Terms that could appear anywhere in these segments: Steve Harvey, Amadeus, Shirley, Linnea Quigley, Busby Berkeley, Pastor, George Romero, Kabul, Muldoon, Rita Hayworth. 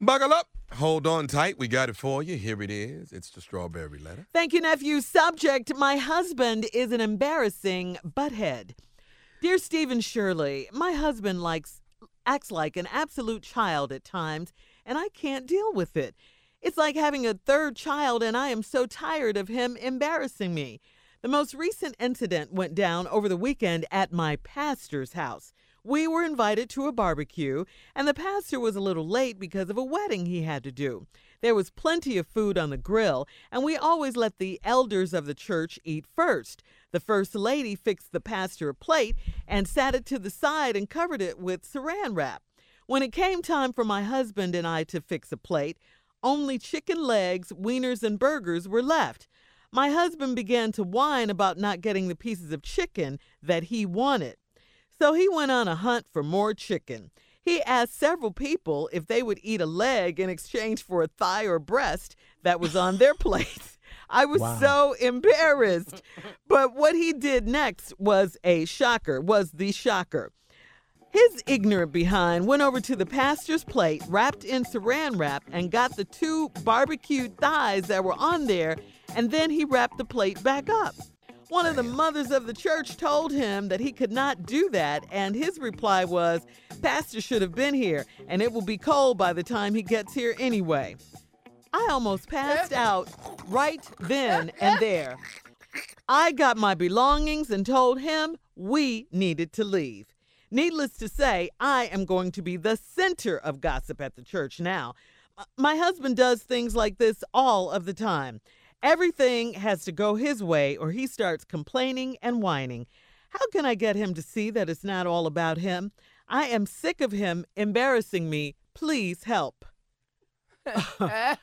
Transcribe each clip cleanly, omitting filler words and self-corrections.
Buckle up. Hold on tight. We got it for you. Here it is. It's the strawberry letter. Thank you, nephew. Subject, my husband is an embarrassing butthead. Dear Steve and Shirley, my husband acts like an absolute child at times, and I can't deal with it. It's like having a third child, and I am so tired of him embarrassing me. The most recent incident went down over the weekend at my pastor's house. We were invited to a barbecue, and the pastor was a little late because of a wedding he had to do. There was plenty of food on the grill, and we always let the elders of the church eat first. The first lady fixed the pastor a plate and sat it to the side and covered it with saran wrap. When it came time for my husband and I to fix a plate, only chicken legs, wieners, and burgers were left. My husband began to whine about not getting the pieces of chicken that he wanted. So he went on a hunt for more chicken. He asked several people if they would eat a leg in exchange for a thigh or breast that was on their plate. I was so embarrassed. But what he did next was the shocker. His ignorant behind went over to the pastor's plate, wrapped in saran wrap, and got the two barbecued thighs that were on there, and then he wrapped the plate back up. One of the mothers of the church told him that he could not do that, and his reply was, Pastor should have been here, and it will be cold by the time he gets here anyway. I almost passed out right then and there. I got my belongings and told him we needed to leave. Needless to say, I am going to be the center of gossip at the church now. My husband does things like this all of the time. Everything has to go his way or he starts complaining and whining. How can I get him to see that it's not all about him? I am sick of him embarrassing me. Please help. I'm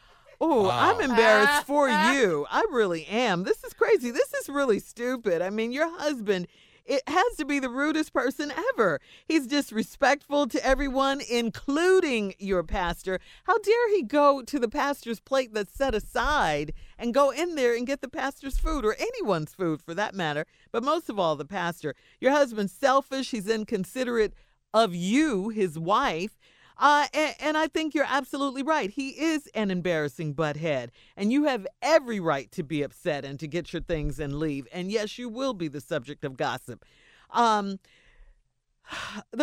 embarrassed for you. I really am. This is crazy. This is really stupid. I mean, your husband, it has to be the rudest person ever. He's disrespectful to everyone, including your pastor. How dare he go to the pastor's plate that's set aside and go in there and get the pastor's food, or anyone's food for that matter, but most of all the pastor. Your husband's selfish. He's inconsiderate of you, his wife. And I think you're absolutely right. He is an embarrassing butthead, and you have every right to be upset and to get your things and leave. And yes, you will be the subject of gossip. The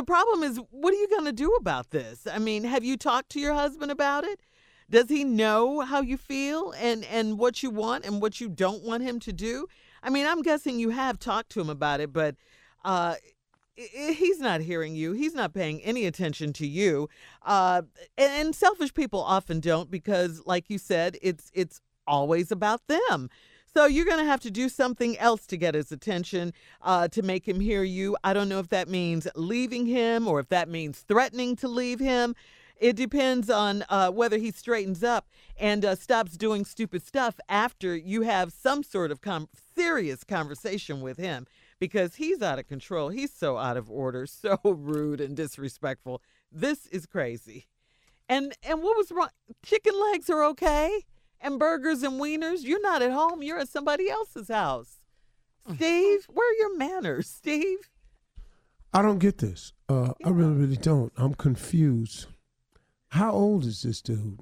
problem is, what are you going to do about this? I mean, have you talked to your husband about it? Does he know how you feel and what you want and what you don't want him to do? I mean, I'm guessing you have talked to him about it, but he's not hearing you. He's not paying any attention to you. And selfish people often don't because, like you said, it's always about them. So you're going to have to do something else to get his attention, to make him hear you. I don't know if that means leaving him or if that means threatening to leave him. It depends on whether he straightens up and stops doing stupid stuff after you have some sort of serious conversation with him. Because he's out of control. He's so out of order, so rude and disrespectful. This is crazy. And what was wrong? Chicken legs are okay, and burgers and wieners. You're not at home. You're at somebody else's house. Steve, where are your manners, Steve? I don't get this. I really don't. I'm confused. How old is this dude?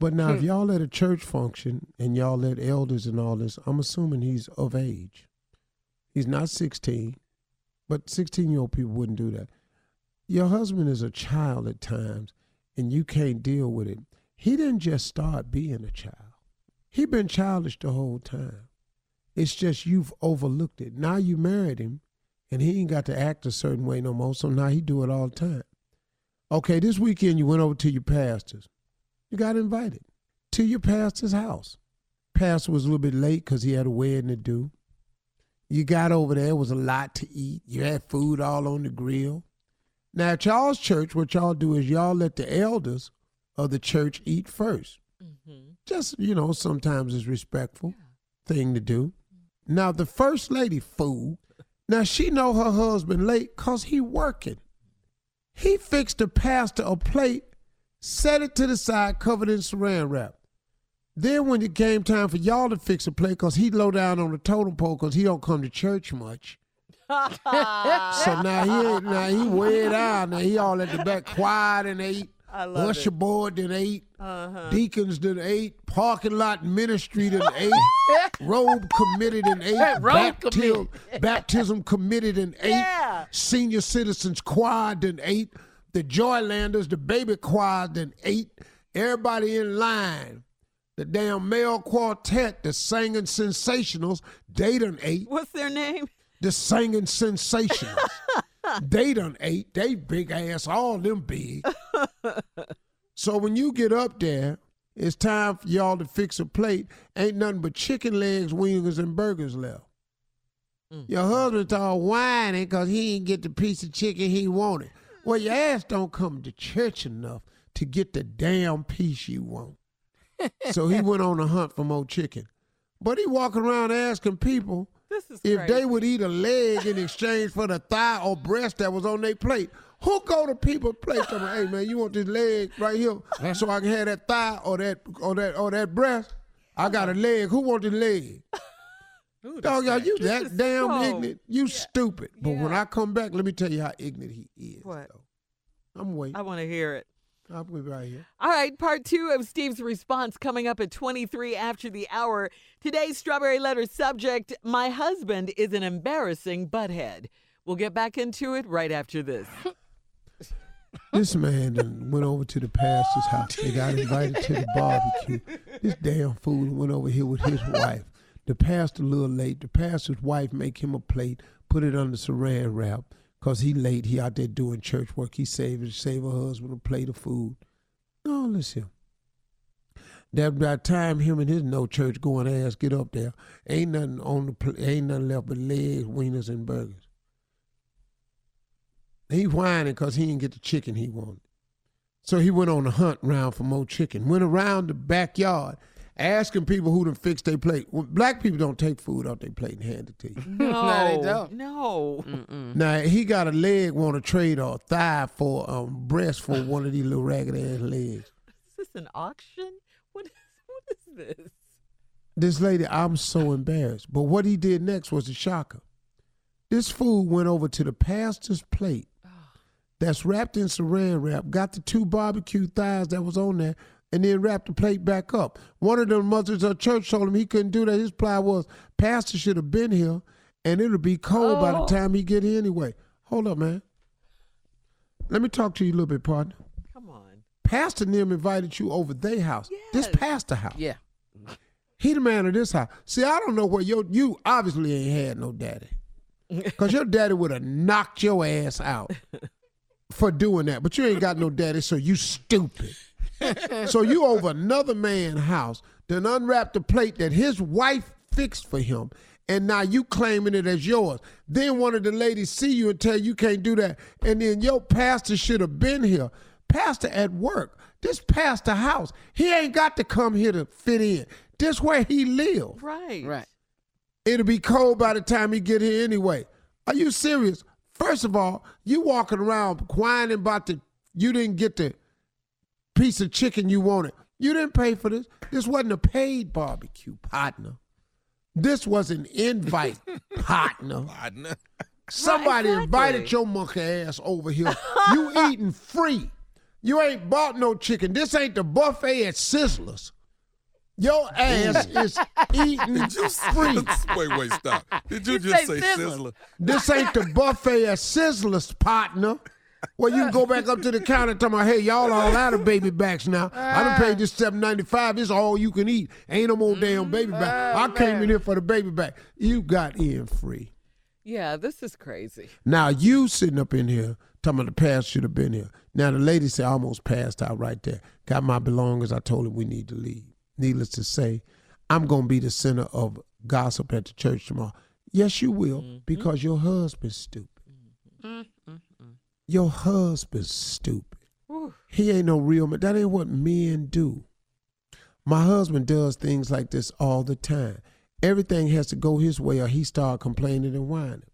But now, if y'all at a church function and y'all let elders and all this, I'm assuming he's of age. He's not 16, but 16-year-old people wouldn't do that. Your husband is a child at times, and you can't deal with it. He didn't just start being a child. He's been childish the whole time. It's just you've overlooked it. Now you married him, and he ain't got to act a certain way no more, so now he do it all the time. Okay, this weekend you went over to your pastor's. You got invited to your pastor's house. Pastor was a little bit late because he had a wedding to do. You got over there, it was a lot to eat. You had food all on the grill. Now, at y'all's church, what y'all do is y'all let the elders of the church eat first. Mm-hmm. Just, sometimes it's respectful thing to do. Mm-hmm. Now, the first lady fool, now she know her husband late because he working. He fixed the pastor a plate, set it to the side, covered in saran wrap. Then when it came time for y'all to fix a play, because he low down on the totem pole because he don't come to church much. So now he way down. Now he all at the back quiet and they eat. I love Usher it. Board that ate. Uh-huh. Deacons that ate. Parking lot ministry that ate. Robe committed and ate. Baptism committed and ate. Yeah. Senior citizens choir that ate. The Joylanders, the baby choir that ate. Everybody in line. The damn male quartet, the singing sensationals, they done ate. What's their name? The singing sensationals. They done ate. They big ass, all them big. So when you get up there, it's time for y'all to fix a plate. Ain't nothing but chicken legs, wings, and burgers left. Mm. Your husband's all whining because he didn't get the piece of chicken he wanted. Well, your ass don't come to church enough to get the damn piece you want. So he went on a hunt for more chicken. But he walking around asking people if they would eat a leg in exchange for the thigh or breast that was on their plate. Who go to people's plates? I'm like, hey, man, you want this leg right here so I can have that thigh or that breast? I got a leg. Who want this leg? Dog, y'all, you that damn ignorant. You stupid. But when I come back, let me tell you how ignorant he is. What? Though. I'm waiting. I want to hear it. I'll be right here. All right, part two of Steve's response coming up at 23 after the hour. Today's Strawberry Letter subject, my husband is an embarrassing butthead. We'll get back into it right after this. This man done went over to the pastor's house. They got invited to the barbecue. This damn fool went over here with his wife. The pastor a little late. The pastor's wife make him a plate, put it under saran wrap. Because he late, he out there doing church work. He save her husband a plate of food. No, listen. That by the time him and his no church going ass get up there, ain't nothing left but legs, wieners, and burgers. He whining because he didn't get the chicken he wanted. So he went on a hunt round for more chicken. Went around the backyard asking people who done fixed their plate. Well, black people don't take food off their plate and hand it to you. No, they don't. No. Mm-mm. Now, he got a leg, want to trade or a thigh for breast for one of these little ragged-ass legs. Is this an auction? What is this? This lady, I'm so embarrassed. But what he did next was a shocker. This fool went over to the pastor's plate that's wrapped in saran wrap, got the two barbecue thighs that was on there, and then wrapped the plate back up. One of the mothers of church told him he couldn't do that. His reply was, pastor should have been here, and it'll be cold by the time he get here anyway. Hold up, man. Let me talk to you a little bit, partner. Come on. Pastor Nim invited you over their house. Yes. This pastor house. Yeah. He the man of this house. See, I don't know where you obviously ain't had no daddy. Because your daddy would have knocked your ass out for doing that. But you ain't got no daddy, so you stupid. So you over another man's house, then unwrapped the plate that his wife fixed for him, and now you claiming it as yours. Then one of the ladies see you and tell you can't do that, and then your pastor should have been here. Pastor at work. This pastor house. He ain't got to come here to fit in. This where he live. Right. It'll be cold by the time he get here anyway. Are you serious? First of all, you walking around whining about you didn't get the piece of chicken you wanted. You didn't pay for this. This wasn't a paid barbecue, partner. This was an invite, partner. Somebody invited your monkey ass over here. You eating free. You ain't bought no chicken. This ain't the buffet at Sizzler's. Your ass is eating free. Wait, stop. Did you just say Sizzler? This ain't the buffet at Sizzler's, partner. Well, you can go back up to the counter and tell me, hey, y'all all out of baby backs now. I done paid this $7.95. This all you can eat. Ain't no more damn baby back. I came in here for the baby back. You got in free. Yeah, this is crazy. Now, you sitting up in here talking about the pastor should have been here. Now, the lady said I almost passed out right there. Got my belongings. I told her we need to leave. Needless to say, I'm going to be the center of gossip at the church tomorrow. Yes, you will, because your husband's stupid. Your husband's stupid. Ooh. He ain't no real man. That ain't what men do. My husband does things like this all the time. Everything has to go his way or he start complaining and whining.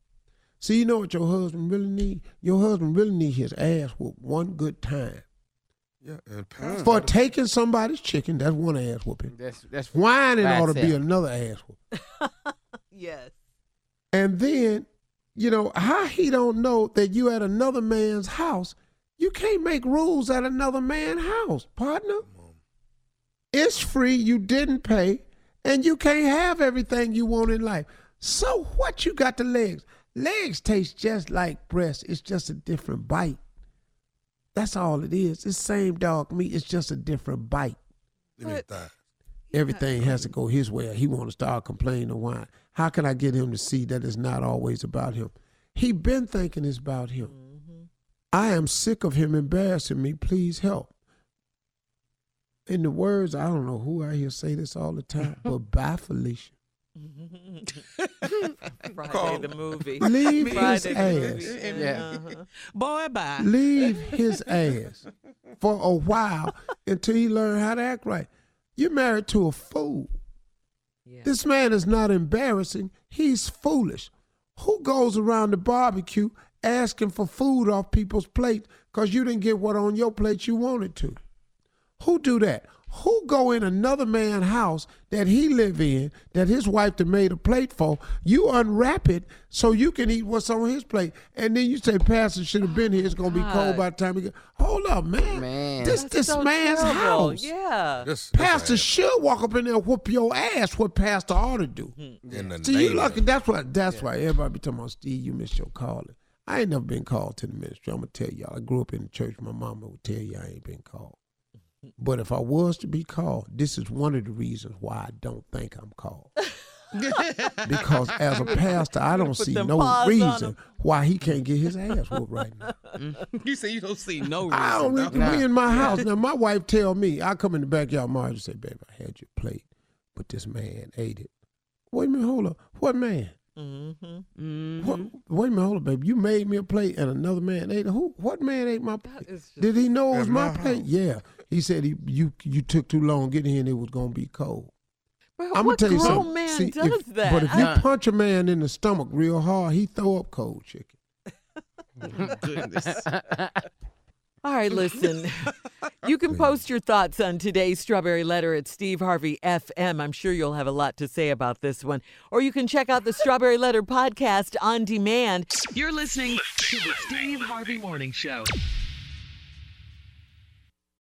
So you know what your husband really need? Your husband really need his ass whooped one good time. Yeah, and for taking somebody's chicken, that's one ass whooping. That's whining ought to be another ass whooping. Yes. And then, you know, how he don't know that you at another man's house You can't make rules at another man's house, partner. It's free, you didn't pay, and you can't have everything you want in life. So what you got the legs? Legs taste just like breasts. It's just a different bite. That's all it is. It's same dog meat. It's just a different bite. Everything has to go his way. He want to start complaining and whine. How can I get him to see that it's not always about him? He been thinking it's about him. Mm-hmm. I am sick of him embarrassing me. Please help. In the words, I don't know who I hear say this all the time, but bye, Felicia. Friday the movie. Leave his ass. Yeah. Boy, bye. Leave his ass for a while until he learn how to act right. You're married to a fool. Yeah. This man is not embarrassing. He's foolish. Who goes around the barbecue asking for food off people's plates because you didn't get what on your plate you wanted to? Who do that? Who go in another man's house that he live in, that his wife done made a plate for, you unwrap it so you can eat what's on his plate, and then you say, Pastor should have been here, it's going to be cold by the time he gets. Hold up, man. This so man's terrible. House. Yeah. Pastor should walk up in there and whoop your ass what Pastor ought to do. See, you lucky. That's why everybody be talking about, Steve, you missed your calling. I ain't never been called to the ministry. I'm going to tell y'all. I grew up in the church. My mama would tell you I ain't been called. But if I was to be called, this is one of the reasons why I don't think I'm called. Because as a pastor, I don't see no reason why he can't get his ass whooped right now. You say you don't see no reason. I don't we in my house. Now, my wife tell me, I come in the backyard, Marge, and say, baby, I had your plate, but this man ate it. Wait a minute, hold up. What man? Mm-hmm. Mm-hmm. Wait a minute, hold up, baby. You made me a plate and another man ate it. Who? What man ate my plate? Did he know it was my plate? Yeah. He said you took too long getting here and it was going to be cold. Bro, I'm going to tell you something. Man see, does if, that? But if you punch a man in the stomach real hard, he throw up cold chicken. Oh, goodness. All right, listen. You can post your thoughts on today's Strawberry Letter at Steve Harvey FM. I'm sure you'll have a lot to say about this one. Or you can check out the Strawberry Letter podcast on demand. You're listening to the Steve Harvey Morning Show.